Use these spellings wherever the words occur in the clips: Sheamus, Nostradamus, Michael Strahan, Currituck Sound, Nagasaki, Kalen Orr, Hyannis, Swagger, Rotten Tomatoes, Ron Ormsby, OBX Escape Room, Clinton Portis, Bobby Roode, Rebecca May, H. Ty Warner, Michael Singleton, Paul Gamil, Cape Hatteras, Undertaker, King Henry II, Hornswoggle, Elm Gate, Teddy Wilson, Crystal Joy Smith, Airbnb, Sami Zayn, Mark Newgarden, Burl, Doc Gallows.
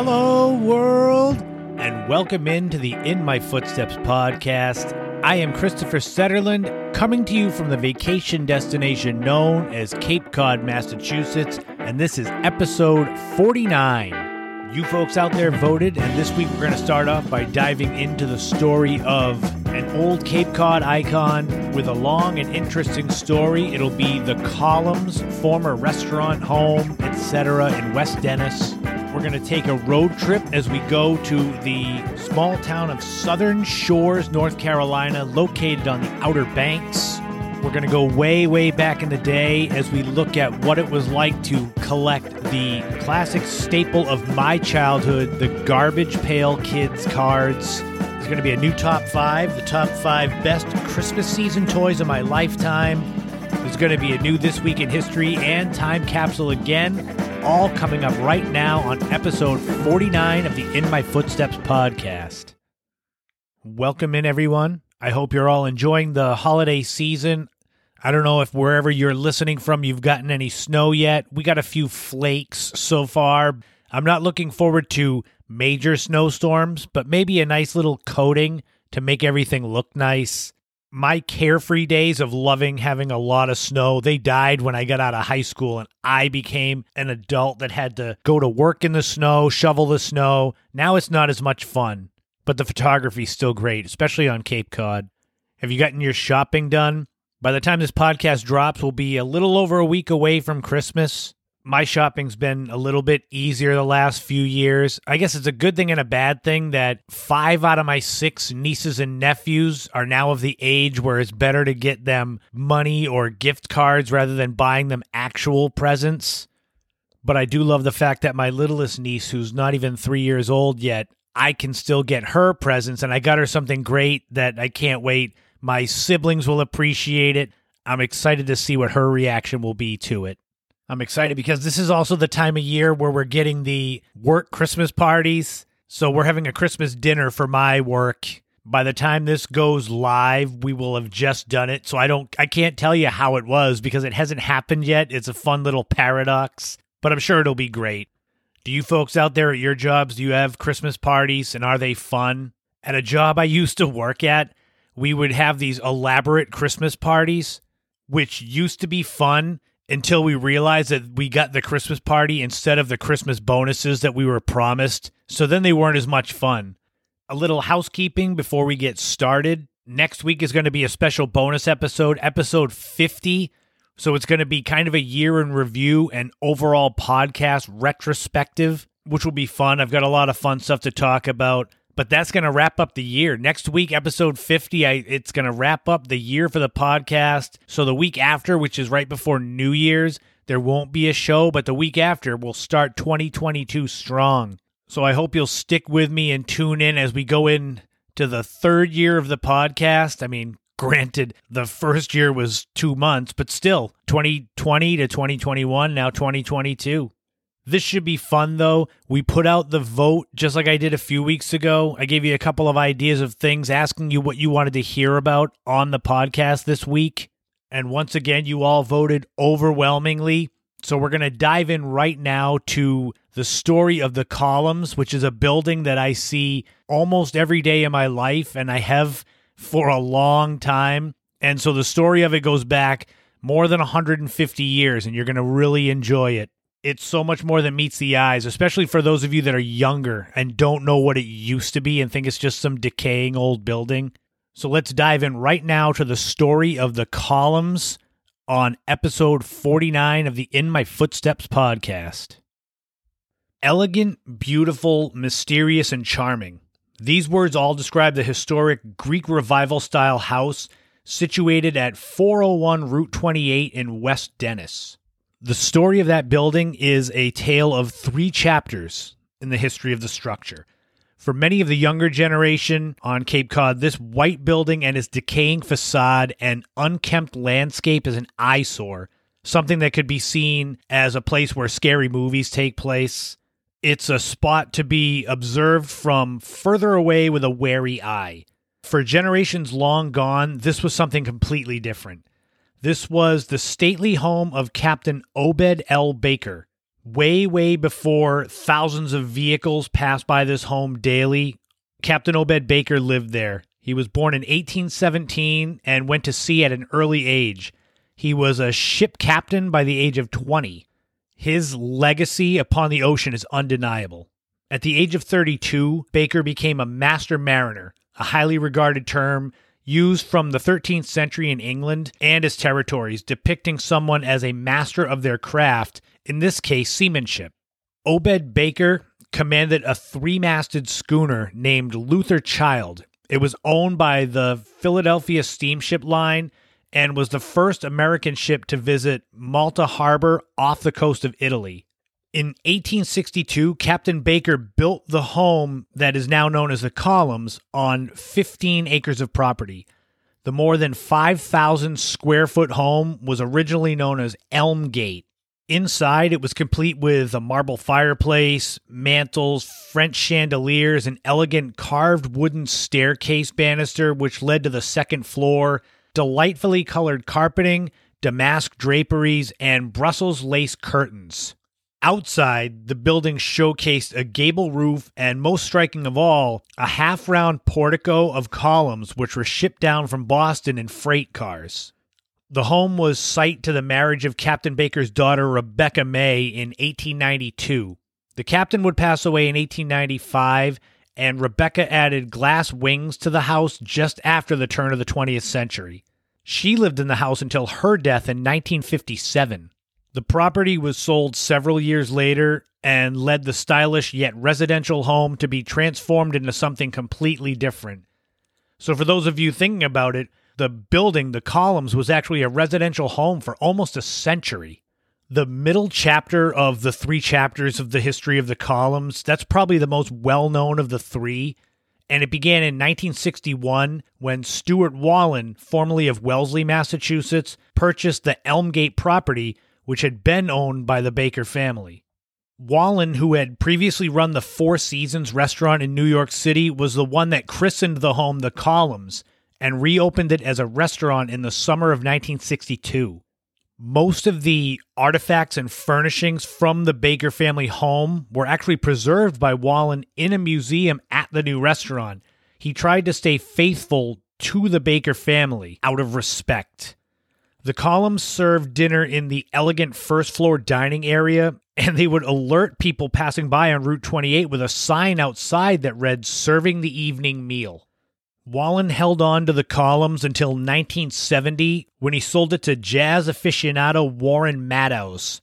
Hello, world, and welcome into the In My Footsteps podcast. I am Christopher Setterland, coming to you from the vacation destination known as Cape Cod, Massachusetts, and this is episode 49. You folks out there voted, and this week we're going to start off by diving into the story of an old Cape Cod icon with a long and interesting story. It'll be the Columns, former restaurant, home, etc. in West Dennis. We're going to take a road trip as we go to the small town of Southern Shores, North Carolina, located on the Outer Banks. We're going to go way, way back in the day as we look at what it was like to collect the classic staple of my childhood, the Garbage Pail Kids cards. There's going to be a new top five, the top five best Christmas season toys of my lifetime. There's going to be a new This Week in History and Time Capsule again. All coming up right now on episode 49 of the In My Footsteps podcast. Welcome in, everyone. I hope you're all enjoying the holiday season. I don't know if wherever you're listening from you've gotten any snow yet. We got a few flakes so far. I'm not looking forward to major snowstorms, but maybe a nice little coating to make everything look nice. My carefree days of loving having a lot of snow, they died when I got out of high school and I became an adult that had to go to work in the snow, shovel the snow. Now it's not as much fun, but the photography is still great, especially on Cape Cod. Have you gotten your shopping done? By the time this podcast drops, we'll be a little over a week away from Christmas. My shopping's been a little bit easier the last few years. I guess it's a good thing and a bad thing that 5 out of my 6 nieces and nephews are now of the age where it's better to get them money or gift cards rather than buying them actual presents. But I do love the fact that my littlest niece, who's not even 3 years old yet, I can still get her presents, and I got her something great that I can't wait. My siblings will appreciate it. I'm excited to see what her reaction will be to it. I'm excited because this is also the time of year where we're getting the work Christmas parties. So we're having a Christmas dinner for my work. By the time this goes live, we will have just done it. So I can't tell you how it was because it hasn't happened yet. It's a fun little paradox, but I'm sure it'll be great. Do you folks out there at your jobs, do you have Christmas parties and are they fun? At a job I used to work at, we would have these elaborate Christmas parties, which used to be fun. Until we realized that we got the Christmas party instead of the Christmas bonuses that we were promised. So then they weren't as much fun. A little housekeeping before we get started. Next week is going to be a special bonus episode, episode 50. So it's going to be kind of a year in review and overall podcast retrospective, which will be fun. I've got a lot of fun stuff to talk about, but that's going to wrap up the year. Next week, episode 50, it's going to wrap up the year for the podcast. So the week after, which is right before New Year's, there won't be a show, but the week after, we'll start 2022 strong. So I hope you'll stick with me and tune in as we go into the third year of the podcast. I mean, granted, the first year was 2 months, but still, 2020 to 2021, now 2022. This should be fun, though. We put out the vote just like I did a few weeks ago. I gave you a couple of ideas of things, asking you what you wanted to hear about on the podcast this week. And once again, you all voted overwhelmingly. So we're going to dive in right now to the story of the Columns, which is a building that I see almost every day in my life, and I have for a long time. And so the story of it goes back more than 150 years, and you're going to really enjoy it. It's so much more than meets the eyes, especially for those of you that are younger and don't know what it used to be and think it's just some decaying old building. So let's dive in right now to the story of the Columns on episode 49 of the In My Footsteps podcast. Elegant, beautiful, mysterious, and charming. These words all describe the historic Greek Revival-style house situated at 401 Route 28 in West Dennis. The story of that building is a tale of 3 chapters in the history of the structure. For many of the younger generation on Cape Cod, this white building and its decaying facade and unkempt landscape is an eyesore, something that could be seen as a place where scary movies take place. It's a spot to be observed from further away with a wary eye. For generations long gone, this was something completely different. This was the stately home of Captain Obed L. Baker, way before thousands of vehicles passed by this home daily, Captain Obed Baker lived there. He was born in 1817 and went to sea at an early age. He was a ship captain by the age of 20. His legacy upon the ocean is undeniable. At the age of 32, Baker became a master mariner, a highly regarded term used from the 13th century in England and its territories, depicting someone as a master of their craft, in this case, seamanship. Obed Baker commanded a three-masted schooner named Luther Child. It was owned by the Philadelphia Steamship Line and was the first American ship to visit Malta Harbor off the coast of Italy. In 1862, Captain Baker built the home that is now known as the Columns on 15 acres of property. The more than 5,000 square foot home was originally known as Elm Gate. Inside, it was complete with a marble fireplace, mantels, French chandeliers, an elegant carved wooden staircase banister which led to the second floor, delightfully colored carpeting, damask draperies, and Brussels lace curtains. Outside, the building showcased a gable roof and, most striking of all, a half-round portico of columns which were shipped down from Boston in freight cars. The home was site to the marriage of Captain Baker's daughter, Rebecca May, in 1892. The captain would pass away in 1895, and Rebecca added glass wings to the house just after the turn of the 20th century. She lived in the house until her death in 1957. The property was sold several years later and led the stylish yet residential home to be transformed into something completely different. So for those of you thinking about it, the building, the Columns, was actually a residential home for almost a century. The middle chapter of the three chapters of the history of the Columns, that's probably the most well-known of the three, and it began in 1961 when Stuart Wallen, formerly of Wellesley, Massachusetts, purchased the Elmgate property, which had been owned by the Baker family. Wallen, who had previously run the Four Seasons restaurant in New York City, was the one that christened the home the Columns and reopened it as a restaurant in the summer of 1962. Most of the artifacts and furnishings from the Baker family home were actually preserved by Wallen in a museum at the new restaurant. He tried to stay faithful to the Baker family out of respect. The Columns served dinner in the elegant first-floor dining area, and they would alert people passing by on Route 28 with a sign outside that read, "Serving the evening meal." Wallen held on to the Columns until 1970, when he sold it to jazz aficionado Warren Maddows.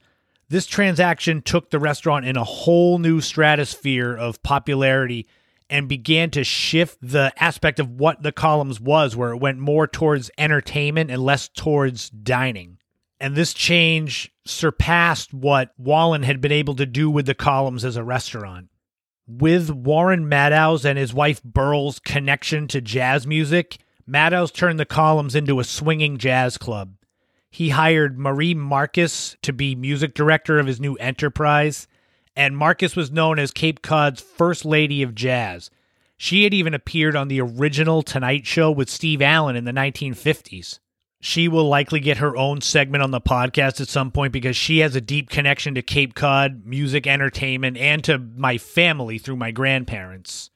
This transaction took the restaurant in a whole new stratosphere of popularity and began to shift the aspect of what the Columns was, where it went more towards entertainment and less towards dining. And this change surpassed what Wallen had been able to do with the Columns as a restaurant. With Warren Maddows and his wife Burl's connection to jazz music, Maddows turned the Columns into a swinging jazz club. He hired Marie Marcus to be music director of his new enterprise, and Marcus was known as Cape Cod's first lady of jazz. She had even appeared on the original Tonight Show with Steve Allen in the 1950s. She will likely get her own segment on the podcast at some point because she has a deep connection to Cape Cod, music, entertainment, and to my family through my grandparents.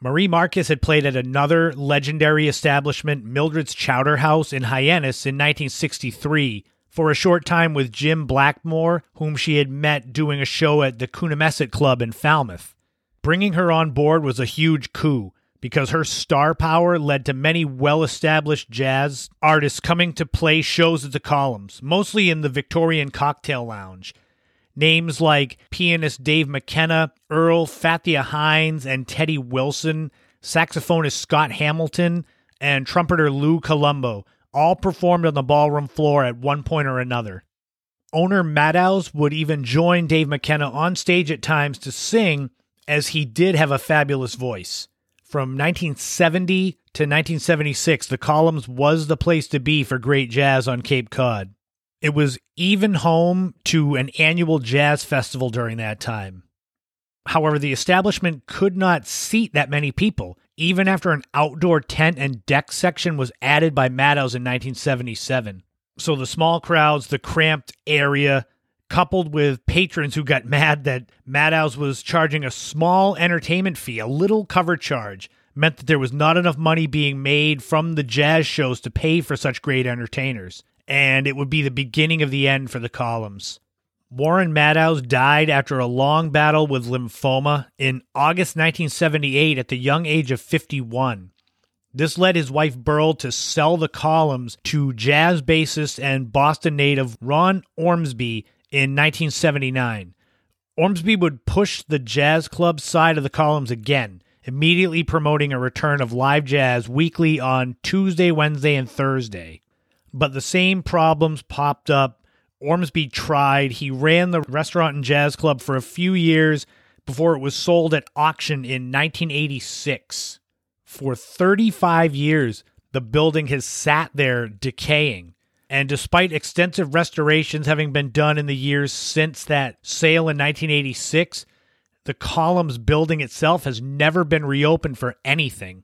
Marie Marcus had played at another legendary establishment, Mildred's Chowder House in Hyannis in 1963, for a short time with Jim Blackmore, whom she had met doing a show at the Coonamesset Club in Falmouth. Bringing her on board was a huge coup, because her star power led to many well-established jazz artists coming to play shows at the Columns, mostly in the Victorian Cocktail Lounge. Names like pianist Dave McKenna, Earl Fathia Hines, and Teddy Wilson, saxophonist Scott Hamilton, and trumpeter Lou Colombo, all performed on the ballroom floor at one point or another. Owner Maddows would even join Dave McKenna on stage at times to sing, as he did have a fabulous voice. From 1970 to 1976, the Columns was the place to be for great jazz on Cape Cod. It was even home to an annual jazz festival during that time. However, the establishment could not seat that many people, even after an outdoor tent and deck section was added by Maddows in 1977. So the small crowds, the cramped area, coupled with patrons who got mad that Maddows was charging a small entertainment fee, a little cover charge, meant that there was not enough money being made from the jazz shows to pay for such great entertainers, and it would be the beginning of the end for the Columns. Warren Maddows died after a long battle with lymphoma in August 1978 at the young age of 51. This led his wife Burl to sell the Columns to jazz bassist and Boston native Ron Ormsby in 1979. Ormsby would push the jazz club side of the Columns again, immediately promoting a return of live jazz weekly on Tuesday, Wednesday, and Thursday. But the same problems popped up. Ormsby tried. He ran the restaurant and jazz club for a few years before it was sold at auction in 1986. For 35 years, the building has sat there decaying. And despite extensive restorations having been done in the years since that sale in 1986, the Columns building itself has never been reopened for anything.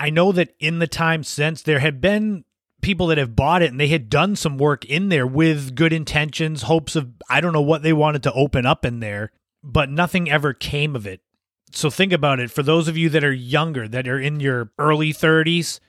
I know that in the time since, there had been people that have bought it and they had done some work in there with good intentions, hopes of, I don't know what they wanted to open up in there, but nothing ever came of it. So think about it. For those of you that are younger, that are in your early 30s,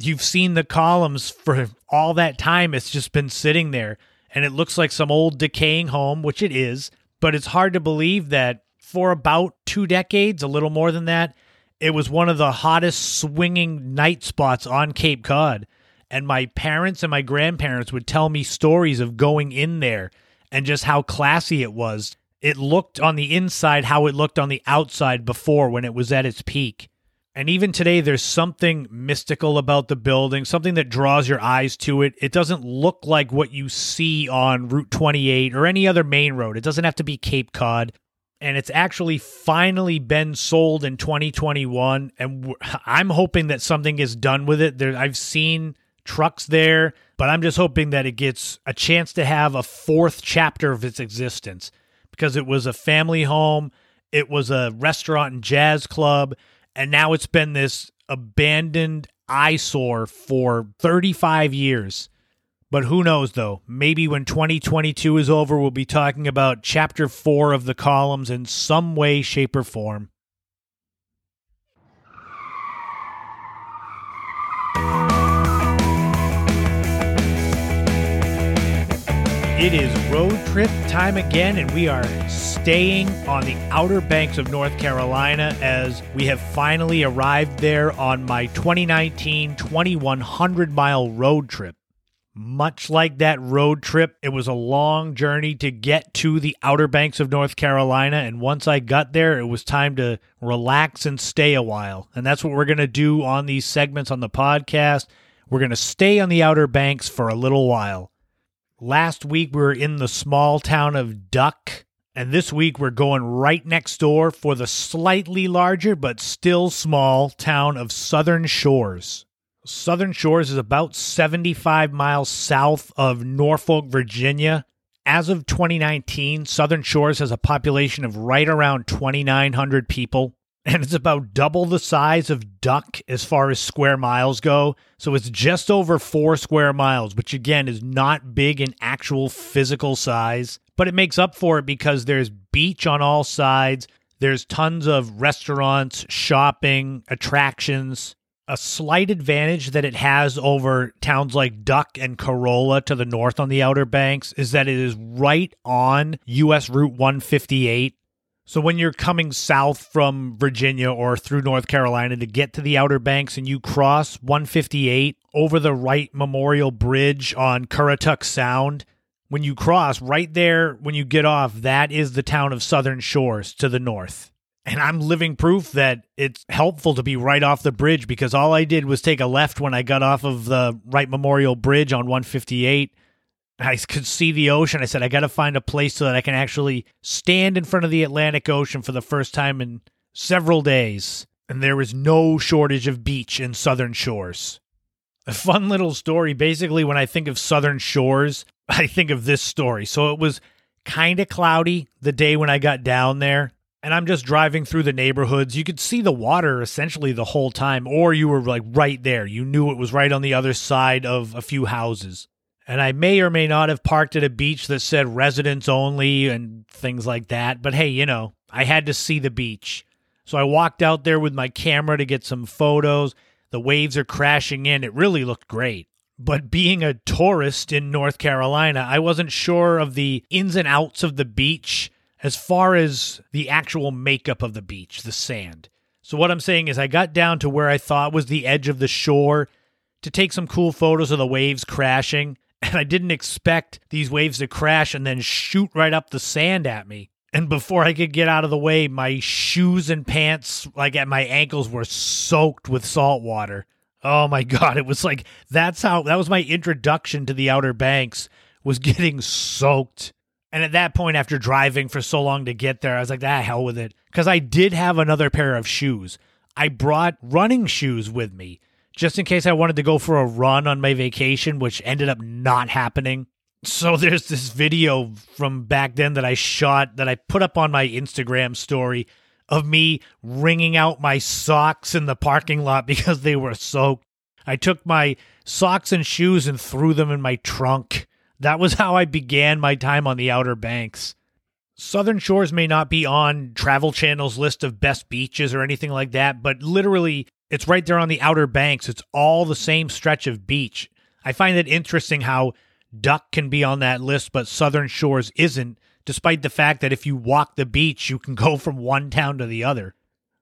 you've seen the Columns for all that time. It's just been sitting there and it looks like some old decaying home, which it is, but it's hard to believe that for about 2 decades, a little more than that, it was one of the hottest swinging night spots on Cape Cod. And my parents and my grandparents would tell me stories of going in there and just how classy it was. It looked on the inside how it looked on the outside before when it was at its peak. And even today, there's something mystical about the building, something that draws your eyes to it. It doesn't look like what you see on Route 28 or any other main road. It doesn't have to be Cape Cod. And it's actually finally been sold in 2021. And I'm hoping that something is done with it. I've seen trucks there, but I'm just hoping that it gets a chance to have a 4th chapter of its existence, because it was a family home, it was a restaurant and jazz club, and now it's been this abandoned eyesore for 35 years. But who knows, though? Maybe when 2022 is over, we'll be talking about Chapter 4 of the Columns in some way, shape, or form. It is road trip time again, and we are staying on the Outer Banks of North Carolina as we have finally arrived there on my 2019 2100-mile road trip. Much like that road trip, it was a long journey to get to the Outer Banks of North Carolina, and once I got there, it was time to relax and stay a while. And that's what we're going to do on these segments on the podcast. We're going to stay on the Outer Banks for a little while. Last week, we were in the small town of Duck, and this week we're going right next door for the slightly larger but still small town of Southern Shores. Southern Shores is about 75 miles south of Norfolk, Virginia. As of 2019, Southern Shores has a population of right around 2,900 people, and it's about double the size of Duck as far as square miles go. So it's just over 4 square miles, which again is not big in actual physical size, but it makes up for it because there's beach on all sides. There's tons of restaurants, shopping, attractions. A slight advantage that it has over towns like Duck and Corolla to the north on the Outer Banks is that it is right on U.S. Route 158. So when you're coming south from Virginia or through North Carolina to get to the Outer Banks and you cross 158 over the Wright Memorial Bridge on Currituck Sound, when you cross right there, when you get off, that is the town of Southern Shores to the north. And I'm living proof that it's helpful to be right off the bridge, because all I did was take a left when I got off of the Wright Memorial Bridge on 158. I could see the ocean. I said, I got to find a place so that I can actually stand in front of the Atlantic Ocean for the first time in several days. And there was no shortage of beach in Southern Shores. A fun little story. Basically, when I think of Southern Shores, I think of this story. So it was kind of cloudy the day when I got down there. And I'm just driving through the neighborhoods. You could see the water essentially the whole time, or you were like right there. You knew it was right on the other side of a few houses. And I may or may not have parked at a beach that said residents only and things like that. But hey, you know, I had to see the beach. So I walked out there with my camera to get some photos. The waves are crashing in. It really looked great. But being a tourist in North Carolina, I wasn't sure of the ins and outs of the beach as far as the actual makeup of the beach, the sand. So what I'm saying is I got down to where I thought was the edge of the shore to take some cool photos of the waves crashing. And I didn't expect these waves to crash and then shoot right up the sand at me. And before I could get out of the way, my shoes and pants, like at my ankles, were soaked with salt water. Oh my God. It was like, that was my introduction to the Outer Banks, was getting soaked. And at that point, after driving for so long to get there, I was like, ah, hell with it. Because I did have another pair of shoes. I brought running shoes with me, just in case I wanted to go for a run on my vacation, which ended up not happening. So there's this video from back then that I shot that I put up on my Instagram story of me wringing out my socks in the parking lot because they were soaked. I took my socks and shoes and threw them in my trunk. That was how I began my time on the Outer Banks. Southern Shores may not be on Travel Channel's list of best beaches or anything like that, but literally, it's right there on the Outer Banks. It's all the same stretch of beach. I find it interesting how Duck can be on that list, but Southern Shores isn't, despite the fact that if you walk the beach, you can go from one town to the other.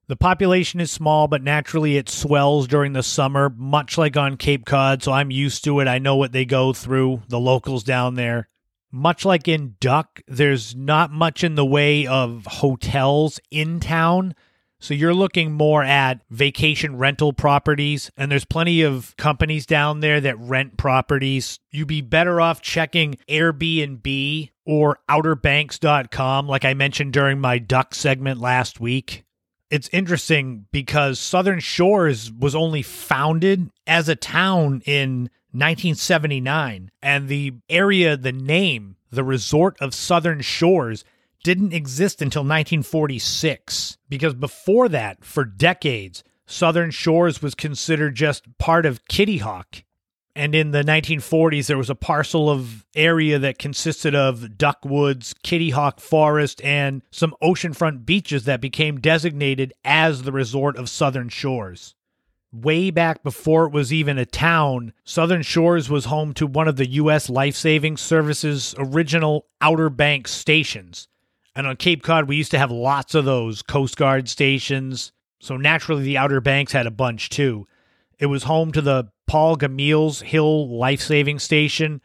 The population is small, but naturally it swells during the summer, much like on Cape Cod, so I'm used to it. I know what they go through, the locals down there. Much like in Duck, there's not much in the way of hotels in town. So you're looking more at vacation rental properties, and there's plenty of companies down there that rent properties. You'd be better off checking Airbnb or outerbanks.com, like I mentioned during my Duck segment last week. It's interesting because Southern Shores was only founded as a town in 1979, and the area, the name, the resort of Southern Shores, didn't exist until 1946, because before that, for decades, Southern Shores was considered just part of Kitty Hawk. And in the 1940s, there was a parcel of area that consisted of Duck Woods, Kitty Hawk Forest, and some oceanfront beaches that became designated as the resort of Southern Shores. Way back before it was even a town, Southern Shores was home to one of the U.S. Lifesaving Service's original Outer Banks stations. And on Cape Cod, we used to have lots of those Coast Guard stations. So naturally, the Outer Banks had a bunch, too. It was home to the Paul Gamil's Hill Lifesaving Station.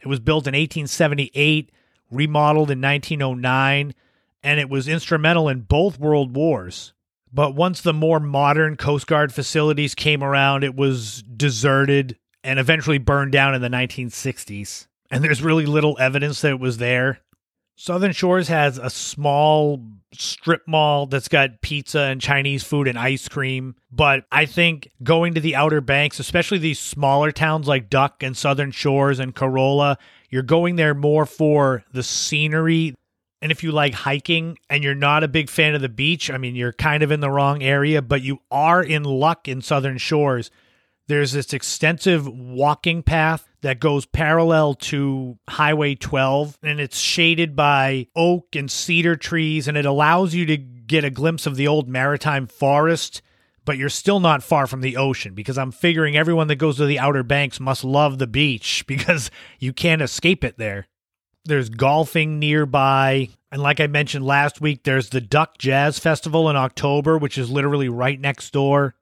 It was built in 1878, remodeled in 1909, and it was instrumental in both World Wars. But once the more modern Coast Guard facilities came around, it was deserted and eventually burned down in the 1960s. And there's really little evidence that it was there. Southern Shores has a small strip mall that's got pizza and Chinese food and ice cream, but I think going to the Outer Banks, especially these smaller towns like Duck and Southern Shores and Corolla, you're going there more for the scenery, and if you like hiking and you're not a big fan of the beach, I mean, you're kind of in the wrong area, but you are in luck in Southern Shores. There's this extensive walking path that goes parallel to Highway 12, and it's shaded by oak and cedar trees, and it allows you to get a glimpse of the old maritime forest, but you're still not far from the ocean, because I'm figuring everyone that goes to the Outer Banks must love the beach, because you can't escape it there. There's golfing nearby, and like I mentioned last week, there's the Duck Jazz Festival in October, which is literally right next door.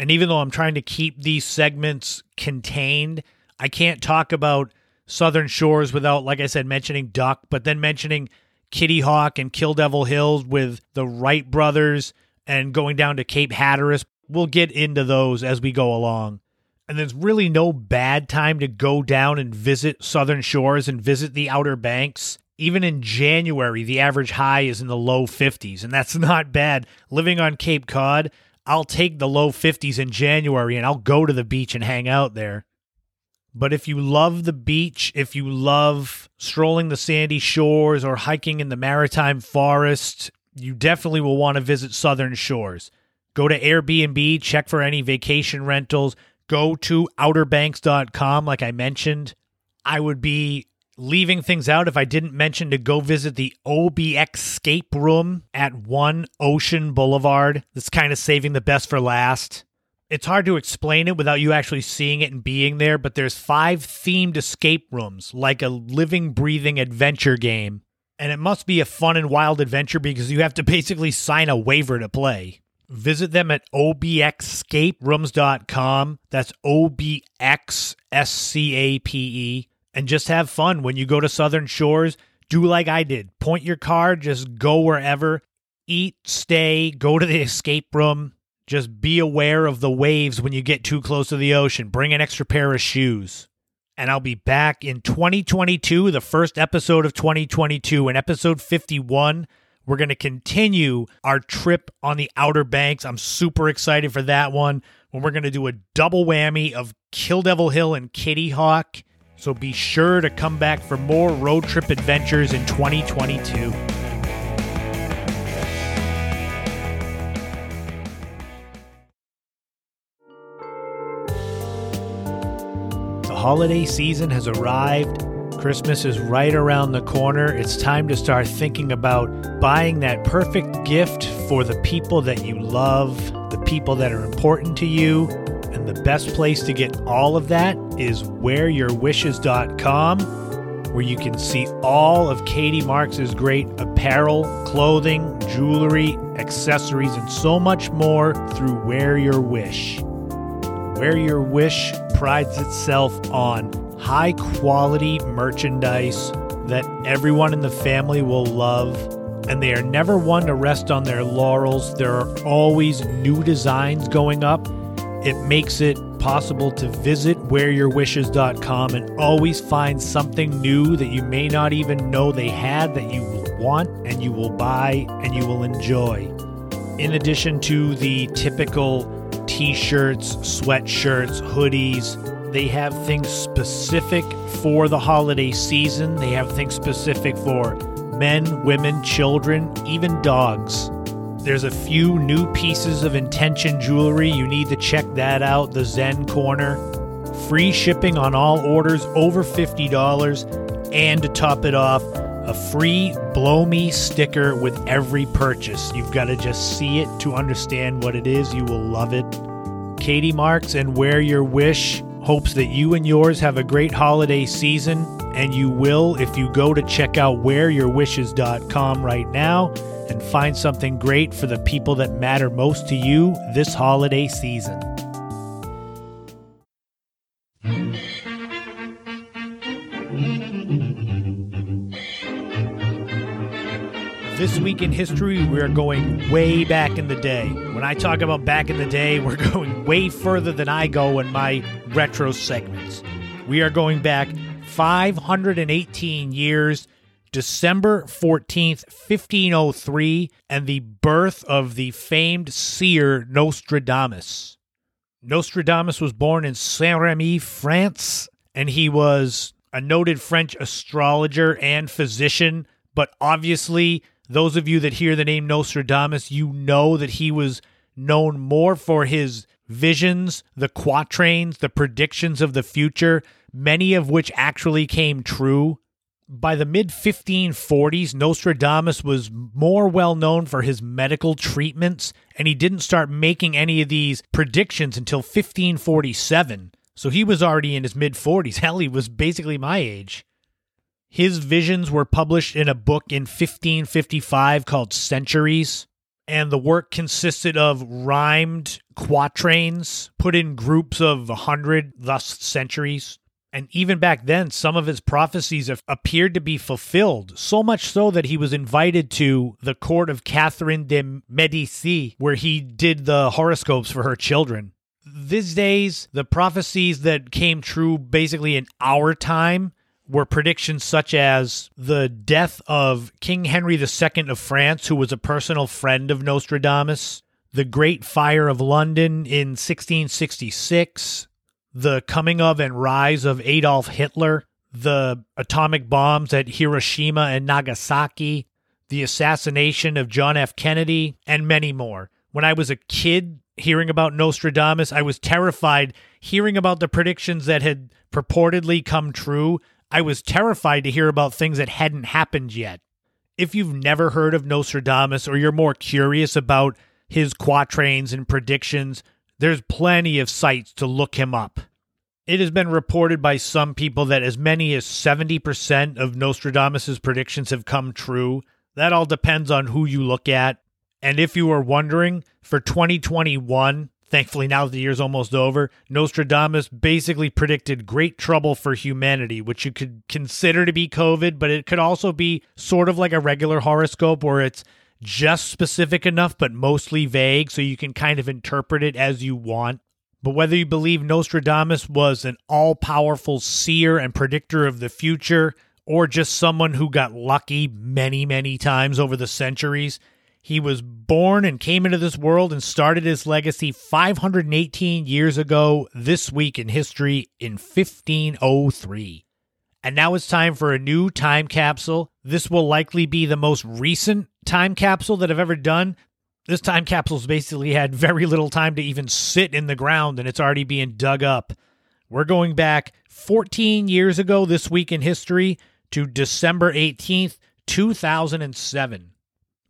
And even though I'm trying to keep these segments contained, I can't talk about Southern Shores without, like I said, mentioning Duck, but then mentioning Kitty Hawk and Kill Devil Hills with the Wright brothers and going down to Cape Hatteras. We'll get into those as we go along. And there's really no bad time to go down and visit Southern Shores and visit the Outer Banks. Even in January, the average high is in the low 50s, and that's not bad. Living on Cape Cod, I'll take the low 50s in January and I'll go to the beach and hang out there. But if you love the beach, if you love strolling the sandy shores or hiking in the maritime forest, you definitely will want to visit Southern Shores. Go to Airbnb, check for any vacation rentals, go to outerbanks.com like I mentioned. I would be leaving things out if I didn't mention to go visit the OBX Escape Room at 1 Ocean Boulevard. That's kind of saving the best for last. It's hard to explain it without you actually seeing it and being there, but there's 5 themed escape rooms, like a living, breathing adventure game. And it must be a fun and wild adventure because you have to basically sign a waiver to play. Visit them at obxscaperooms.com. That's O-B-X-S-C-A-P-E. And just have fun when you go to Southern Shores. Do like I did. Point your car. Just go wherever. Eat, stay, go to the escape room. Just be aware of the waves when you get too close to the ocean. Bring an extra pair of shoes. And I'll be back in 2022, the first episode of 2022, in episode 51. We're going to continue our trip on the Outer Banks. I'm super excited for that one. When we're going to do a double whammy of Kill Devil Hill and Kitty Hawk. So be sure to come back for more road trip adventures in 2022. Holiday season has arrived. Christmas is right around the corner. It's time to start thinking about buying that perfect gift for the people that you love, the people that are important to you. And the best place to get all of that is wearyourwishes.com, where you can see all of Katie Marks' great apparel, clothing, jewelry, accessories, and so much more through Wear Your Wish. Wear Your Wish prides itself on high-quality merchandise that everyone in the family will love, and they are never one to rest on their laurels. There are always new designs going up. It makes it possible to visit wearyourwishes.com and always find something new that you may not even know they had that you will want and you will buy and you will enjoy. In addition to the typical T-shirts, sweatshirts, hoodies. They have things specific for the holiday season. They have things specific for men, women, children, even dogs. There's a few new pieces of intention jewelry. You need to check that out, the Zen Corner. Free shipping on all orders over $50. And to top it off, a free Blow Me sticker with every purchase. You've got to just see it to understand what it is. You will love it. Katie Marks and Wear Your Wish hopes that you and yours have a great holiday season, and you will if you go to check out wearyourwishes.com right now and find something great for the people that matter most to you this holiday season. This week in history, we're going way back in the day. When I talk about back in the day, we're going way further than I go in my retro segments. We are going back 518 years, December 14th, 1503, and the birth of the famed seer Nostradamus. Nostradamus was born in Saint-Rémy, France, and he was a noted French astrologer and physician, but obviously, those of you that hear the name Nostradamus, you know that he was known more for his visions, the quatrains, the predictions of the future, many of which actually came true. By the mid-1540s, Nostradamus was more well-known for his medical treatments, and he didn't start making any of these predictions until 1547. So he was already in his mid-40s. Hell, he was basically my age. His visions were published in a book in 1555 called Centuries, and the work consisted of rhymed quatrains put in groups of 100, thus centuries. And even back then, some of his prophecies appeared to be fulfilled, so much so that he was invited to the court of Catherine de Medicis, where he did the horoscopes for her children. These days, the prophecies that came true basically in our time were predictions such as the death of King Henry II of France, who was a personal friend of Nostradamus, the Great Fire of London in 1666, the coming of and rise of Adolf Hitler, the atomic bombs at Hiroshima and Nagasaki, the assassination of John F. Kennedy, and many more. When I was a kid, hearing about Nostradamus. I was terrified hearing about the predictions that had purportedly come true. I was terrified to hear about things that hadn't happened yet. If you've never heard of Nostradamus or you're more curious about his quatrains and predictions, there's plenty of sites to look him up. It has been reported by some people that as many as 70% of Nostradamus's predictions have come true. That all depends on who you look at. And if you were wondering, for 2021, thankfully now that the year's almost over, Nostradamus basically predicted great trouble for humanity, which you could consider to be COVID, but it could also be sort of like a regular horoscope where it's just specific enough but mostly vague so you can kind of interpret it as you want. But whether you believe Nostradamus was an all-powerful seer and predictor of the future, or just someone who got lucky many, many times over the centuries, he was born and came into this world and started his legacy 518 years ago, this week in history, in 1503. And now it's time for a new time capsule. This will likely be the most recent time capsule that I've ever done. This time capsule's basically had very little time to even sit in the ground, and it's already being dug up. We're going back 14 years ago this week in history to December 18th, 2007.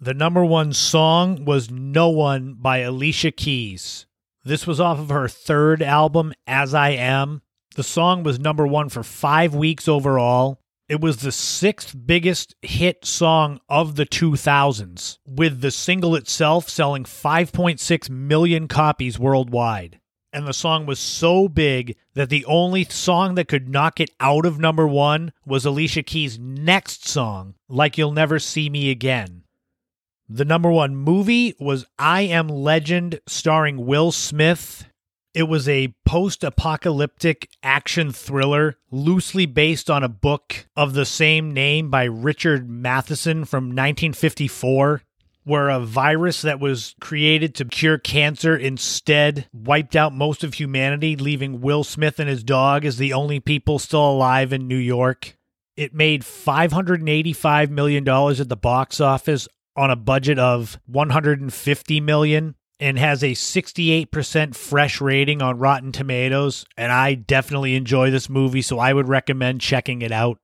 The number one song was No One by Alicia Keys. This was off of her third album, As I Am. The song was number one for 5 weeks overall. It was the sixth biggest hit song of the 2000s, with the single itself selling 5.6 million copies worldwide. And the song was so big that the only song that could knock it out of number one was Alicia Keys' next song, Like You'll Never See Me Again. The number one movie was I Am Legend, starring Will Smith. It was a post-apocalyptic action thriller loosely based on a book of the same name by Richard Matheson from 1954, where a virus that was created to cure cancer instead wiped out most of humanity, leaving Will Smith and his dog as the only people still alive in New York. It made $585 million at the box office on a budget of $150 million. And has a 68% fresh rating on Rotten Tomatoes, and I definitely enjoy this movie, so I would recommend checking it out.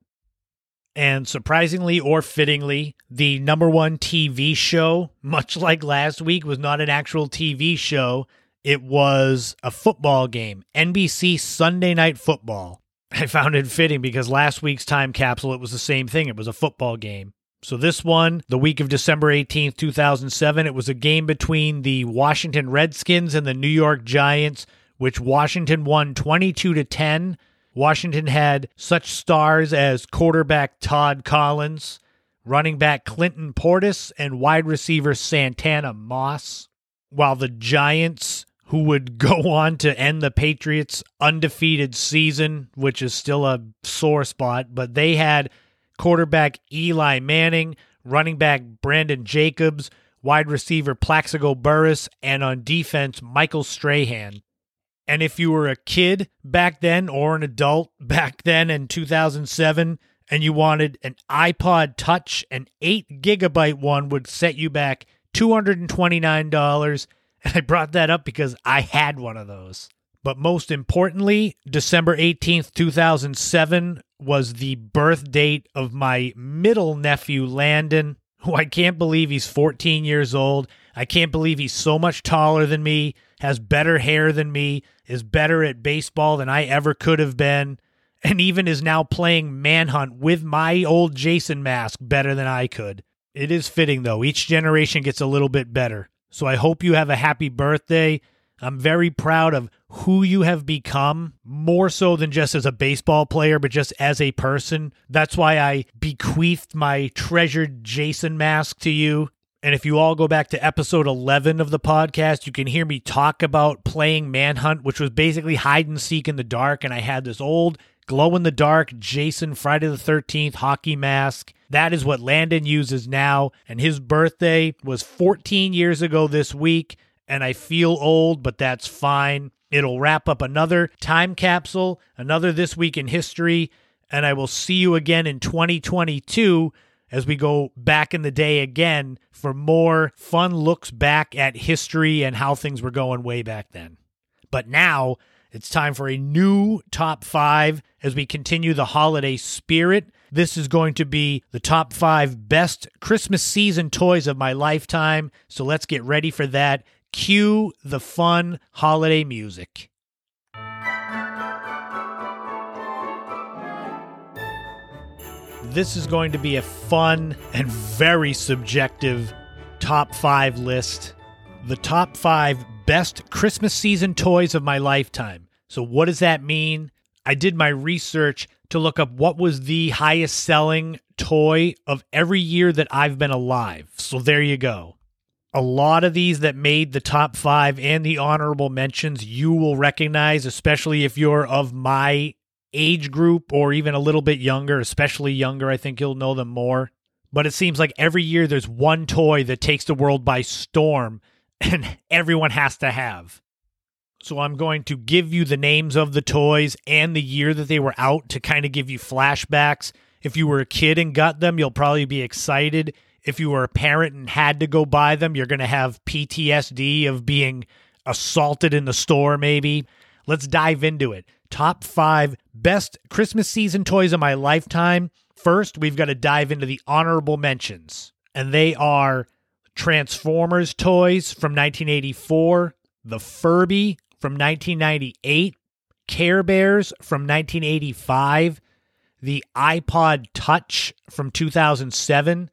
And surprisingly or fittingly, the number one TV show, much like last week, was not an actual TV show. It was a football game, NBC Sunday Night Football. I found it fitting because last week's time capsule, it was the same thing. It was a football game. So this one, the week of December 18th, 2007, it was a game between the Washington Redskins and the New York Giants, which Washington won 22-10. Washington had such stars as quarterback Todd Collins, running back Clinton Portis, and wide receiver Santana Moss, while the Giants, who would go on to end the Patriots' undefeated season, which is still a sore spot, but they had quarterback Eli Manning, running back Brandon Jacobs, wide receiver Plaxico Burress, and on defense, Michael Strahan. And if you were a kid back then or an adult back then in 2007 and you wanted an iPod Touch, an 8 gigabyte one would set you back $229. And I brought that up because I had one of those. But most importantly, December 18th, 2007 was the birth date of my middle nephew, Landon, who I can't believe he's 14 years old. I can't believe he's so much taller than me, has better hair than me, is better at baseball than I ever could have been, and even is now playing Manhunt with my old Jason mask better than I could. It is fitting, though. Each generation gets a little bit better. So I hope you have a happy birthday. I'm very proud of who you have become, more so than just as a baseball player, but just as a person. That's why I bequeathed my treasured Jason mask to you. And if you all go back to episode 11 of the podcast, you can hear me talk about playing Manhunt, which was basically hide and seek in the dark. And I had this old glow-in-the-dark Jason Friday the 13th hockey mask. That is what Landon uses now. And his birthday was 14 years ago this week. And I feel old, but that's fine. It'll wrap up another time capsule, another This Week in History, and I will see you again in 2022 as we go back in the day again for more fun looks back at history and how things were going way back then. But now it's time for a new top five as we continue the holiday spirit. This is going to be the top five best Christmas season toys of my lifetime. So let's get ready for that. Cue the fun holiday music. This is going to be a fun and very subjective top five list. The top five best Christmas season toys of my lifetime. So what does that mean? I did my research to look up what was the highest selling toy of every year that I've been alive. So there you go. A lot of these that made the top five and the honorable mentions you will recognize, especially if you're of my age group or even a little bit younger, especially younger. I think you'll know them more. But it seems like every year there's one toy that takes the world by storm and everyone has to have. So I'm going to give you the names of the toys and the year that they were out to kind of give you flashbacks. If you were a kid and got them, you'll probably be excited. If you were a parent and had to go buy them, you're going to have PTSD of being assaulted in the store maybe. Let's dive into it. Top five best Christmas season toys of my lifetime. First, we've got to dive into the honorable mentions. And they are Transformers toys from 1984, the Furby from 1998, Care Bears from 1985, the iPod Touch from 2007,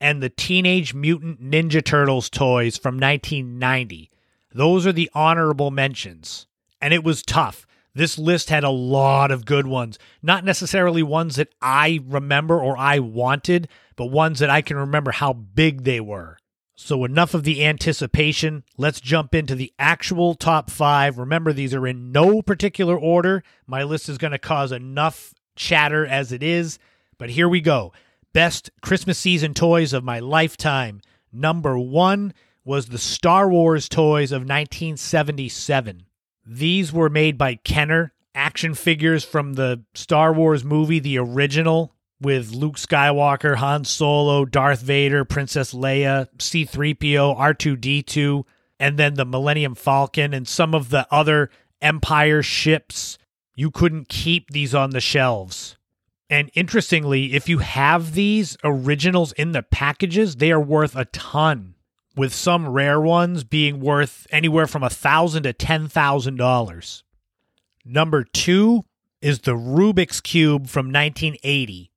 and the Teenage Mutant Ninja Turtles toys from 1990. Those are the honorable mentions. And it was tough. This list had a lot of good ones. Not necessarily ones that I remember or I wanted, but ones that I can remember how big they were. So enough of the anticipation. Let's jump into the actual top five. Remember, these are in no particular order. My list is going to cause enough chatter as it is. But here we go. Best Christmas season toys of my lifetime. Number one was the Star Wars toys of 1977. These were made by Kenner, action figures from the Star Wars movie, the original, with Luke Skywalker, Han Solo, Darth Vader, Princess Leia, C-3PO, R2-D2, and then the Millennium Falcon and some of the other Empire ships. You couldn't keep these on the shelves. And interestingly, if you have these originals in the packages, they are worth a ton, with some rare ones being worth anywhere from $1,000 to $10,000. Number two is the Rubik's Cube from 1980.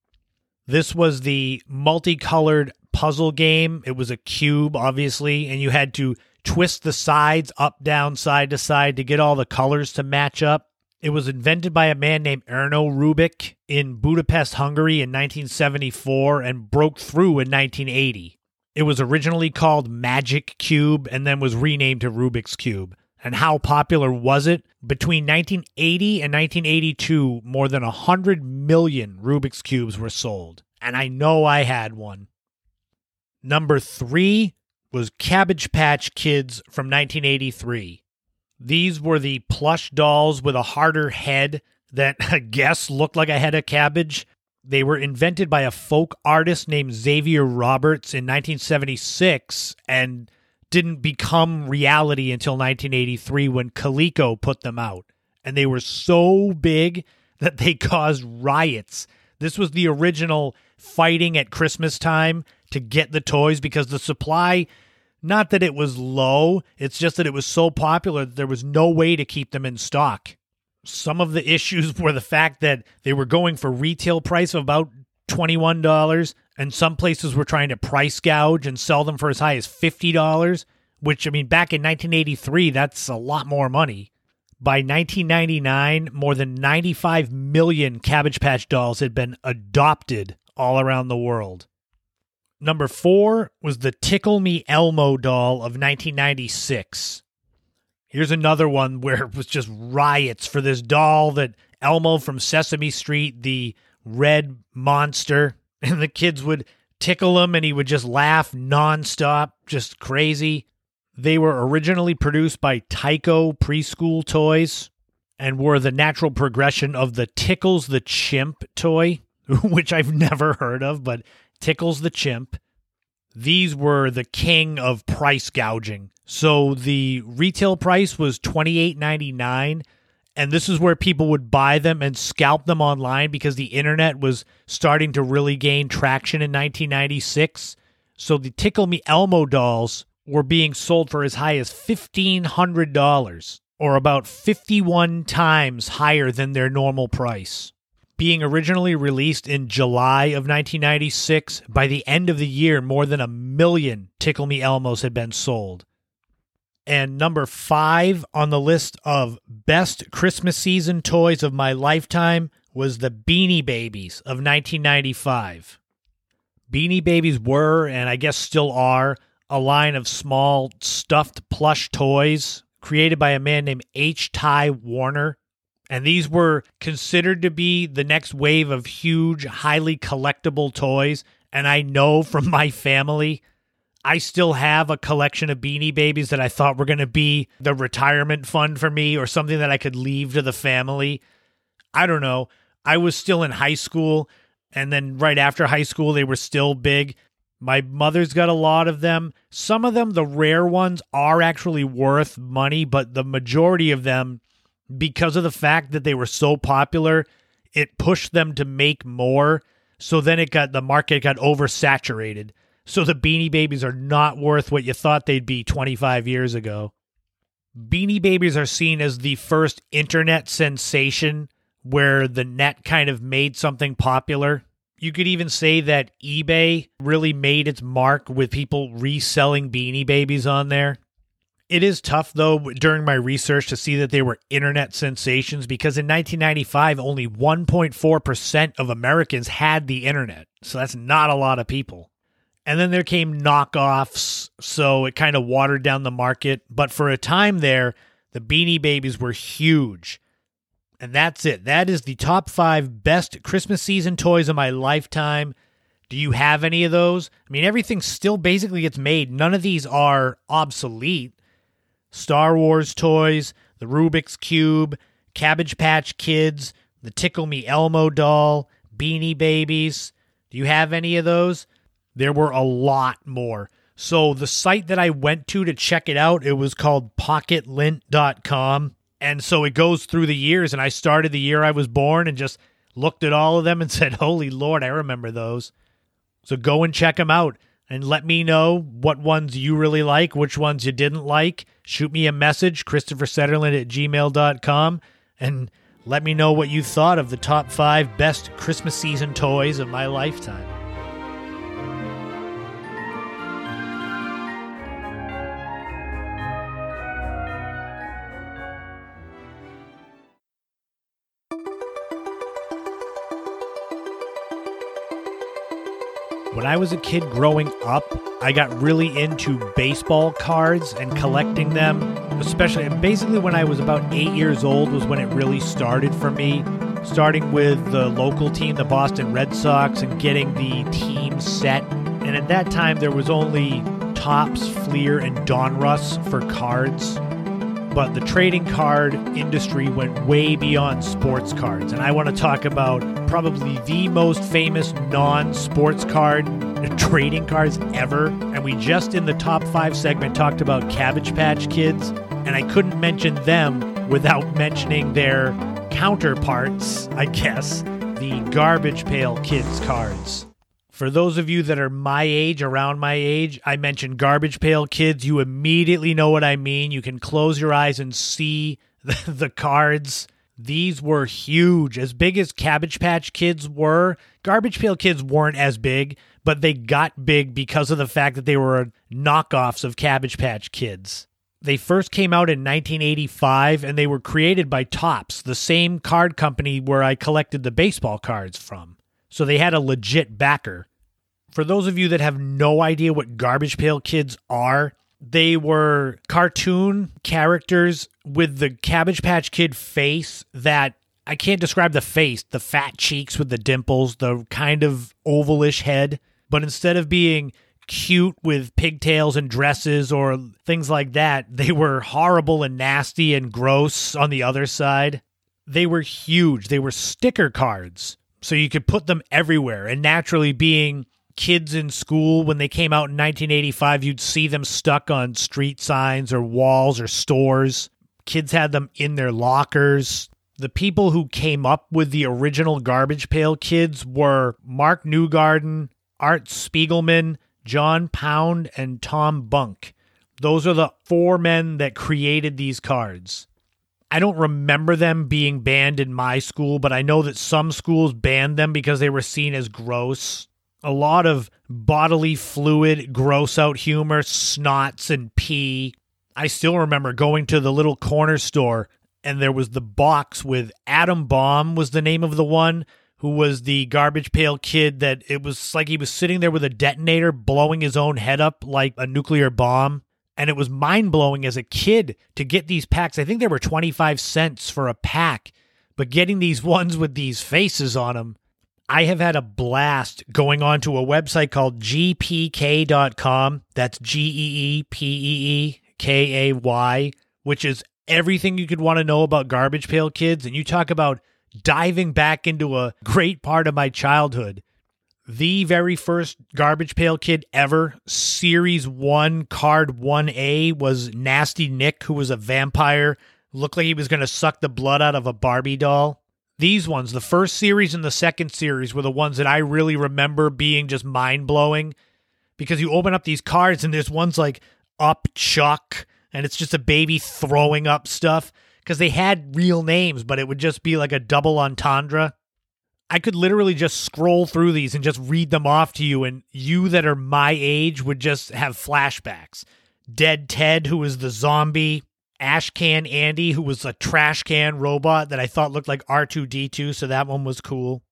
This was the multicolored puzzle game. It was a cube, obviously, and you had to twist the sides up, down, side to side to get all the colors to match up. It was invented by a man named Erno Rubik in Budapest, Hungary in 1974 and broke through in 1980. It was originally called Magic Cube and then was renamed to Rubik's Cube. And how popular was it? Between 1980 and 1982, more than 100 million Rubik's Cubes were sold. And I know I had one. Number three was Cabbage Patch Kids from 1983. These were the plush dolls with a harder head that I guess looked like a head of cabbage. They were invented by a folk artist named Xavier Roberts in 1976 and didn't become reality until 1983 when Coleco put them out. And they were so big that they caused riots. This was the original fighting at Christmas time to get the toys because the supply, not that it was low, it's just that it was so popular that there was no way to keep them in stock. Some of the issues were the fact that they were going for retail price of about $21, and some places were trying to price gouge and sell them for as high as $50, which, I mean, back in 1983, that's a lot more money. By 1999, more than 95 million Cabbage Patch dolls had been adopted all around the world. Number four was the Tickle Me Elmo doll of 1996. Here's another one where it was just riots for this doll that Elmo from Sesame Street, the red monster, and the kids would tickle him and he would just laugh nonstop, just crazy. They were originally produced by Tyco Preschool Toys and were the natural progression of the Tickles the Chimp toy, which I've never heard of, but tickles the chimp. These were the king of price gouging. So the retail price was $28.99, and this is where people would buy them and scalp them online because the internet was starting to really gain traction in 1996. So the Tickle Me Elmo dolls were being sold for as high as $1,500, or about 51 times higher than their normal price. Being originally released in July of 1996, by the end of the year, more than 1 million Tickle Me Elmos had been sold. And number 5 on the list of best Christmas season toys of my lifetime was the Beanie Babies of 1995. Beanie Babies were, and I guess still are, a line of small stuffed plush toys created by a man named H. Ty Warner. And these were considered to be the next wave of huge, highly collectible toys. And I know from my family, I still have a collection of Beanie Babies that I thought were going to be the retirement fund for me or something that I could leave to the family. I don't know. I was still in high school. And then right after high school, they were still big. My mother's got a lot of them. Some of them, the rare ones, are actually worth money, but the majority of them, because of the fact that they were so popular, it pushed them to make more. So then the market got oversaturated. So the Beanie Babies are not worth what you thought they'd be 25 years ago. Beanie Babies are seen as the first internet sensation where the net kind of made something popular. You could even say that eBay really made its mark with people reselling Beanie Babies on there. It is tough, though, during my research to see that they were internet sensations because in 1995, only 1.4% of Americans had the internet. So that's not a lot of people. And then there came knockoffs, so it kind of watered down the market. But for a time there, the Beanie Babies were huge. And that's it. That is the top 5 best Christmas season toys of my lifetime. Do you have any of those? I mean, everything still basically gets made. None of these are obsolete. Star Wars toys, the Rubik's Cube, Cabbage Patch Kids, the Tickle Me Elmo doll, Beanie Babies. Do you have any of those? There were a lot more. So the site that I went to check it out, it was called PocketLint.com. And so it goes through the years, and I started the year I was born and just looked at all of them and said, holy Lord, I remember those. So go and check them out. And let me know what ones you really like, which ones you didn't like. Shoot me a message, ChristopherSetterland@gmail.com, and let me know what you thought of the top 5 best Christmas season toys of my lifetime. When I was a kid growing up, I got really into baseball cards and collecting them, especially, and basically when I was about 8 years old was when it really started for me, starting with the local team, the Boston Red Sox, and getting the team set. And at that time, there was only Topps, Fleer, and Donruss for cards. But the trading card industry went way beyond sports cards. And I want to talk about probably the most famous non-sports card trading cards ever. And we just in the top 5 segment talked about Cabbage Patch Kids. And I couldn't mention them without mentioning their counterparts, I guess, the Garbage Pail Kids cards. For those of you that are my age, around my age, I mentioned Garbage Pail Kids. You immediately know what I mean. You can close your eyes and see the cards. These were huge. As big as Cabbage Patch Kids were, Garbage Pail Kids weren't as big, but they got big because of the fact that they were knockoffs of Cabbage Patch Kids. They first came out in 1985, and they were created by Topps, the same card company where I collected the baseball cards from. So they had a legit backer. For those of you that have no idea what Garbage Pail Kids are, they were cartoon characters with the Cabbage Patch Kid face that, I can't describe the face, the fat cheeks with the dimples, the kind of ovalish head. But instead of being cute with pigtails and dresses or things like that, they were horrible and nasty and gross on the other side. They were huge. They were sticker cards. So you could put them everywhere. And naturally, being kids in school, when they came out in 1985, you'd see them stuck on street signs or walls or stores. Kids had them in their lockers. The people who came up with the original Garbage Pail Kids were Mark Newgarden, Art Spiegelman, John Pound, and Tom Bunk. Those are the four men that created these cards. I don't remember them being banned in my school, but I know that some schools banned them because they were seen as gross. A lot of bodily fluid, gross out humor, snots and pee. I still remember going to the little corner store and there was the box with Adam Bomb was the name of the one who was the Garbage Pail Kid, that it was like he was sitting there with a detonator blowing his own head up like a nuclear bomb. And it was mind-blowing as a kid to get these packs. I think they were 25 cents for a pack. But getting these ones with these faces on them, I have had a blast going on to a website called gpk.com. That's Geepeekay, which is everything you could want to know about Garbage Pail Kids. And you talk about diving back into a great part of my childhood. The very first Garbage Pail Kid ever, Series 1, Card 1A, was Nasty Nick, who was a vampire. Looked like he was going to suck the blood out of a Barbie doll. These ones, the first series and the second series, were the ones that I really remember being just mind-blowing. Because you open up these cards and there's ones like Up Chuck, and it's just a baby throwing up stuff. Because they had real names, but it would just be like a double entendre. I could literally just scroll through these and just read them off to you, and you that are my age would just have flashbacks. Dead Ted, who was the zombie. Ash Can Andy, who was a trash can robot that I thought looked like R2-D2, so that one was cool.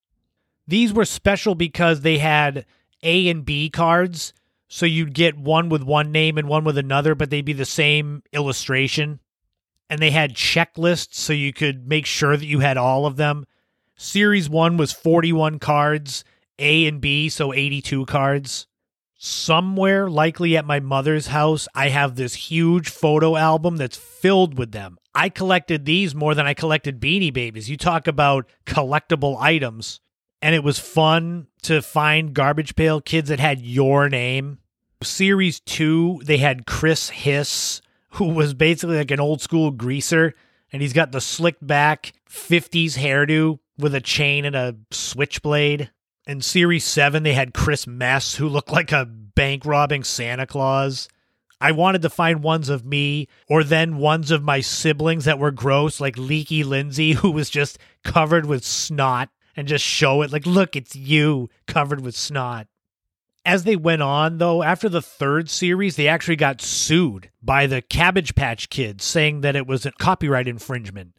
These were special because they had A and B cards, so you'd get one with one name and one with another, but they'd be the same illustration. And they had checklists, so you could make sure that you had all of them. Series 1 was 41 cards, A and B, so 82 cards. Somewhere, likely at my mother's house, I have this huge photo album that's filled with them. I collected these more than I collected Beanie Babies. You talk about collectible items. And it was fun to find Garbage Pail Kids that had your name. Series 2, they had Chris Hiss, who was basically like an old school greaser. And he's got the slicked back 50s hairdo with a chain and a switchblade. In Series 7, they had Chris Mess, who looked like a bank-robbing Santa Claus. I wanted to find ones of me, or then ones of my siblings that were gross, like Leaky Lindsay, who was just covered with snot, and just show it, like, look, it's you, covered with snot. As they went on, though, after the third series, they actually got sued by the Cabbage Patch Kids, saying that it was a copyright infringement.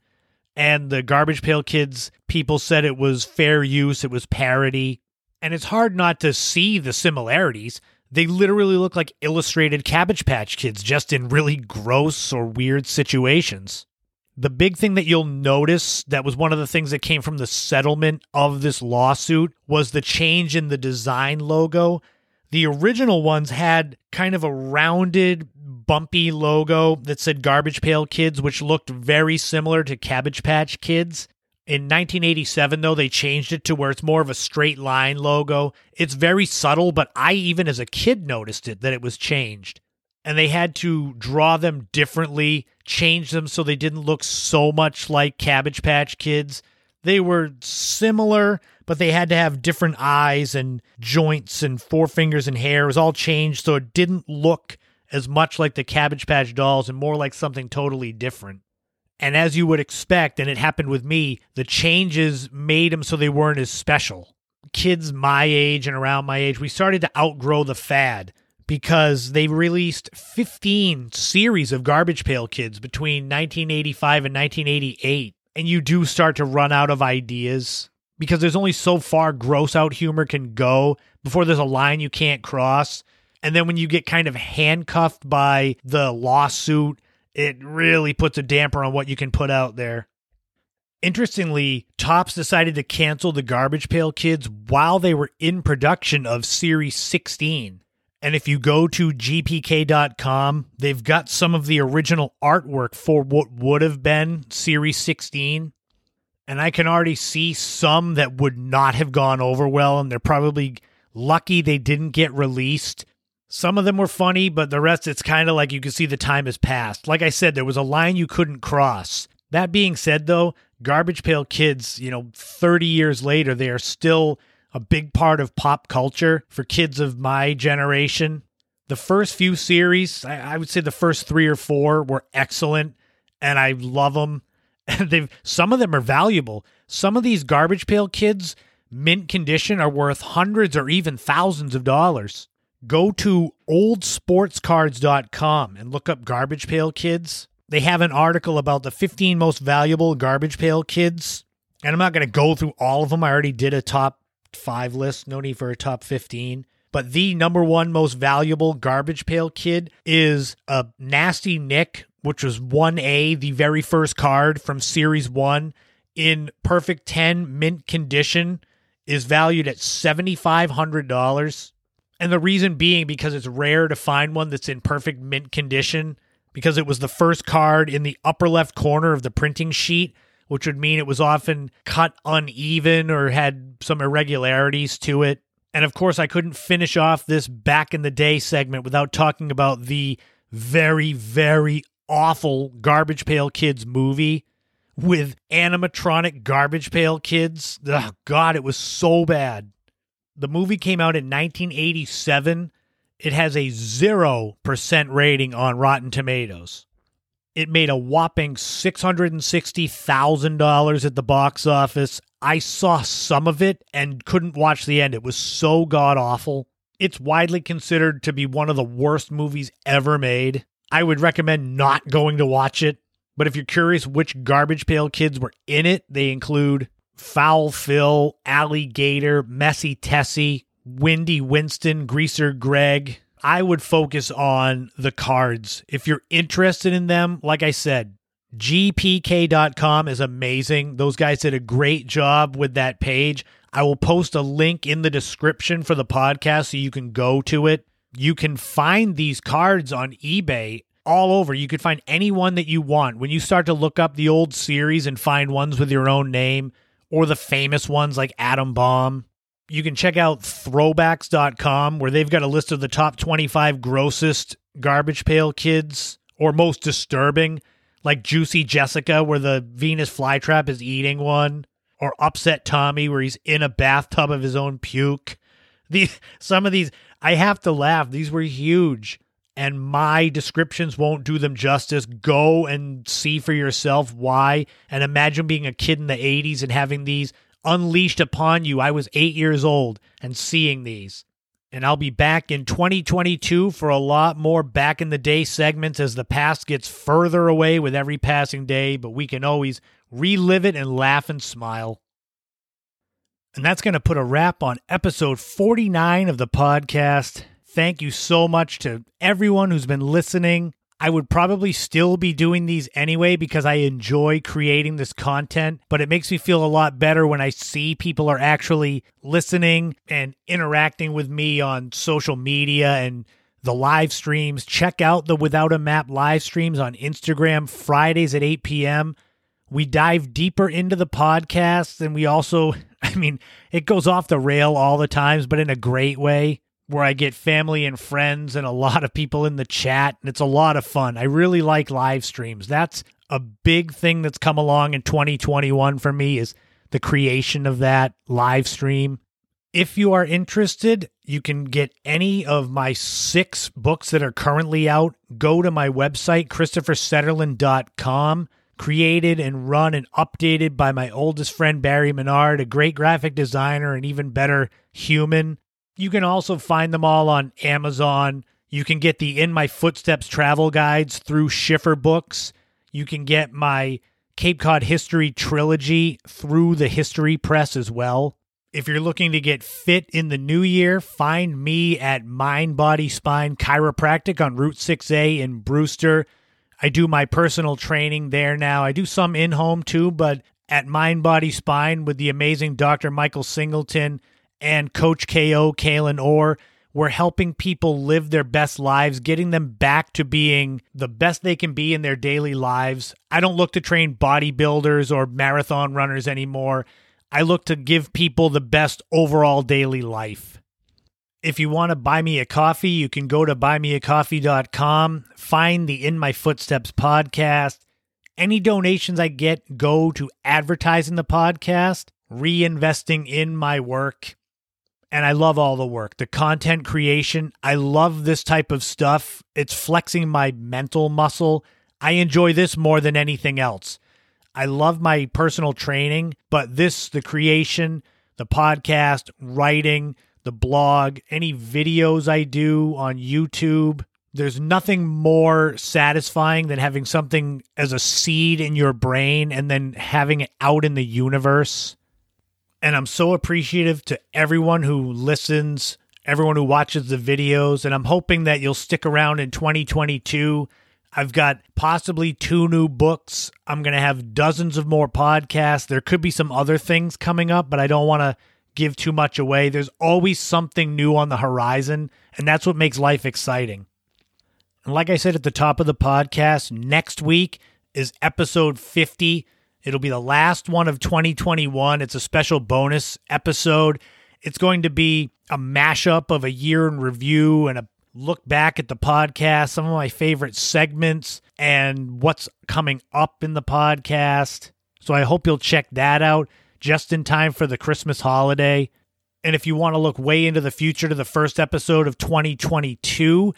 And the Garbage Pail Kids people said it was fair use, it was parody. And it's hard not to see the similarities. They literally look like illustrated Cabbage Patch Kids, just in really gross or weird situations. The big thing that you'll notice, that was one of the things that came from the settlement of this lawsuit, was the change in the design logo. The original ones had kind of a rounded, bumpy logo that said Garbage Pail Kids, which looked very similar to Cabbage Patch Kids. In 1987, though, they changed it to where it's more of a straight line logo. It's very subtle, but I, even as a kid, noticed it, that it was changed. And they had to draw them differently, change them so they didn't look so much like Cabbage Patch Kids. They were similar, but they had to have different eyes and joints and forefingers and hair. It was all changed, so it didn't look as much like the Cabbage Patch dolls and more like something totally different. And as you would expect, and it happened with me, the changes made them so they weren't as special. Kids my age and around my age, we started to outgrow the fad because they released 15 series of Garbage Pail Kids between 1985 and 1988. And you do start to run out of ideas because there's only so far gross out humor can go before there's a line you can't cross. And then when you get kind of handcuffed by the lawsuit, it really puts a damper on what you can put out there. Interestingly, Topps decided to cancel the Garbage Pail Kids while they were in production of Series 16. And if you go to gpk.com, they've got some of the original artwork for what would have been Series 16. And I can already see some that would not have gone over well, and they're probably lucky they didn't get released. Some of them were funny, but the rest, it's kind of like you can see the time has passed. Like I said, there was a line you couldn't cross. That being said, though, Garbage Pail Kids, 30 years later, they are still a big part of pop culture for kids of my generation. The first few series, I would say the first 3 or 4 were excellent, and I love them. And some of them are valuable. Some of these Garbage Pail Kids, mint condition, are worth hundreds or even thousands of dollars. Go to oldsportscards.com and look up Garbage Pail Kids. They have an article about the 15 most valuable Garbage Pail Kids. And I'm not going to go through all of them. I already did a top 5 list. No need for a top 15. But the number one most valuable Garbage Pail Kid is a Nasty Nick, which was 1A, the very first card from Series 1, in Perfect 10 mint condition, is valued at $7,500. And the reason being because it's rare to find one that's in perfect mint condition, because it was the first card in the upper left corner of the printing sheet, which would mean it was often cut uneven or had some irregularities to it. And of course, I couldn't finish off this back in the day segment without talking about the very, very awful Garbage Pail Kids movie with animatronic Garbage Pail Kids. Oh God, it was so bad. The movie came out in 1987. It has a 0% rating on Rotten Tomatoes. It made a whopping $660,000 at the box office. I saw some of it and couldn't watch the end. It was so god-awful. It's widely considered to be one of the worst movies ever made. I would recommend not going to watch it. But if you're curious which Garbage Pail Kids were in it, they include Foul Phil, Alligator, Messy Tessie, Windy Winston, Greaser Greg. I would focus on the cards. If you're interested in them, like I said, gpk.com is amazing. Those guys did a great job with that page. I will post a link in the description for the podcast so you can go to it. You can find these cards on eBay all over. You can find any one that you want. When you start to look up the old series and find ones with your own name or the famous ones like Atom Bomb, you can check out throwbacks.com where they've got a list of the top 25 grossest Garbage Pail Kids or most disturbing, like Juicy Jessica where the Venus flytrap is eating one, or Upset Tommy where he's in a bathtub of his own puke. Some of these, I have to laugh. These were huge, and my descriptions won't do them justice. Go and see for yourself why, and imagine being a kid in the 80s and having these unleashed upon you. I was 8 years old and seeing these. And I'll be back in 2022 for a lot more back in the day segments as the past gets further away with every passing day, but we can always relive it and laugh and smile. And that's going to put a wrap on episode 49 of the podcast. Thank you so much to everyone who's been listening. I would probably still be doing these anyway because I enjoy creating this content, but it makes me feel a lot better when I see people are actually listening and interacting with me on social media and the live streams. Check out the Without a Map live streams on Instagram Fridays at 8 p.m. We dive deeper into the podcast, and we also, it goes off the rail all the times, but in a great way, where I get family and friends and a lot of people in the chat, and it's a lot of fun. I really like live streams. That's a big thing that's come along in 2021 for me, is the creation of that live stream. If you are interested, you can get any of my 6 books that are currently out. Go to my website, ChristopherSetterland.com, created and run and updated by my oldest friend, Barry Menard, a great graphic designer and even better human. You can also find them all on Amazon. You can get the In My Footsteps travel guides through Schiffer Books. You can get my Cape Cod History Trilogy through the History Press as well. If you're looking to get fit in the new year, find me at Mind Body Spine Chiropractic on Route 6A in Brewster. I do my personal training there now. I do some in-home too, but at Mind Body Spine with the amazing Dr. Michael Singleton and Coach KO, Kalen Orr, we're helping people live their best lives, getting them back to being the best they can be in their daily lives. I don't look to train bodybuilders or marathon runners anymore. I look to give people the best overall daily life. If you want to buy me a coffee, you can go to buymeacoffee.com, find the In My Footsteps podcast. Any donations I get go to advertising the podcast, reinvesting in my work. And I love all the work, the content creation. I love this type of stuff. It's flexing my mental muscle. I enjoy this more than anything else. I love my personal training, but this, the creation, the podcast, writing, the blog, any videos I do on YouTube, there's nothing more satisfying than having something as a seed in your brain and then having it out in the universe. And I'm so appreciative to everyone who listens, everyone who watches the videos, and I'm hoping that you'll stick around in 2022. I've got possibly 2 new books. I'm going to have dozens of more podcasts. There could be some other things coming up, but I don't want to give too much away. There's always something new on the horizon, and that's what makes life exciting. And like I said at the top of the podcast, next week is episode 50. It'll be the last one of 2021. It's a special bonus episode. It's going to be a mashup of a year in review and a look back at the podcast, some of my favorite segments, and what's coming up in the podcast. So I hope you'll check that out just in time for the Christmas holiday. And if you want to look way into the future to the first episode of 2022,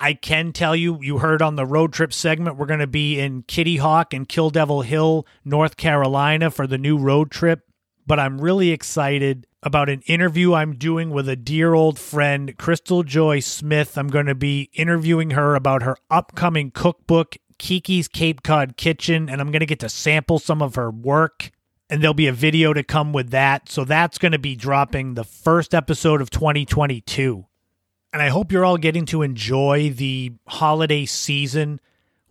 I can tell you, you heard on the road trip segment, we're going to be in Kitty Hawk and Kill Devil Hill, North Carolina for the new road trip. But I'm really excited about an interview I'm doing with a dear old friend, Crystal Joy Smith. I'm going to be interviewing her about her upcoming cookbook, Kiki's Cape Cod Kitchen, and I'm going to get to sample some of her work, and there'll be a video to come with that. So that's going to be dropping the first episode of 2022. And I hope you're all getting to enjoy the holiday season,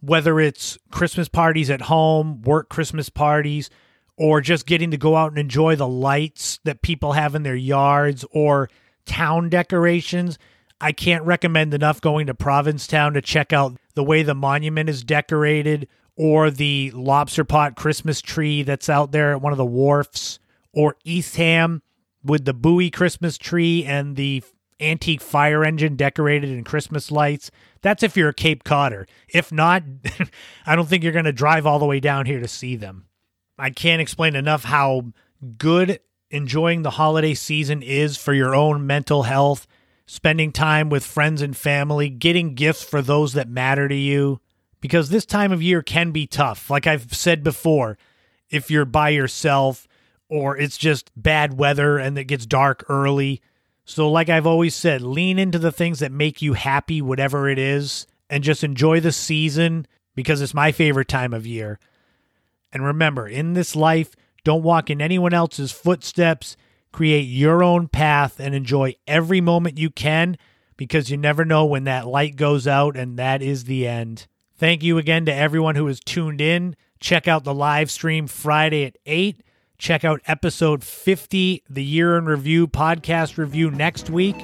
whether it's Christmas parties at home, work Christmas parties, or just getting to go out and enjoy the lights that people have in their yards or town decorations. I can't recommend enough going to Provincetown to check out the way the monument is decorated or the lobster pot Christmas tree that's out there at one of the wharfs, or Eastham with the Bowie Christmas tree and the antique fire engine decorated in Christmas lights. That's if you're a Cape Codder. If not, I don't think you're going to drive all the way down here to see them. I can't explain enough how good enjoying the holiday season is for your own mental health, spending time with friends and family, getting gifts for those that matter to you, because this time of year can be tough. Like I've said before, if you're by yourself or it's just bad weather and it gets dark early. So like I've always said, lean into the things that make you happy, whatever it is, and just enjoy the season, because it's my favorite time of year. And remember, in this life, don't walk in anyone else's footsteps. Create your own path and enjoy every moment you can, because you never know when that light goes out, and that is the end. Thank you again to everyone who has tuned in. Check out the live stream Friday at 8. Check out episode 50, the Year in Review podcast review next week.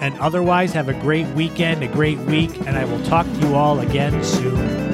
And otherwise, have a great weekend, a great week, and I will talk to you all again soon.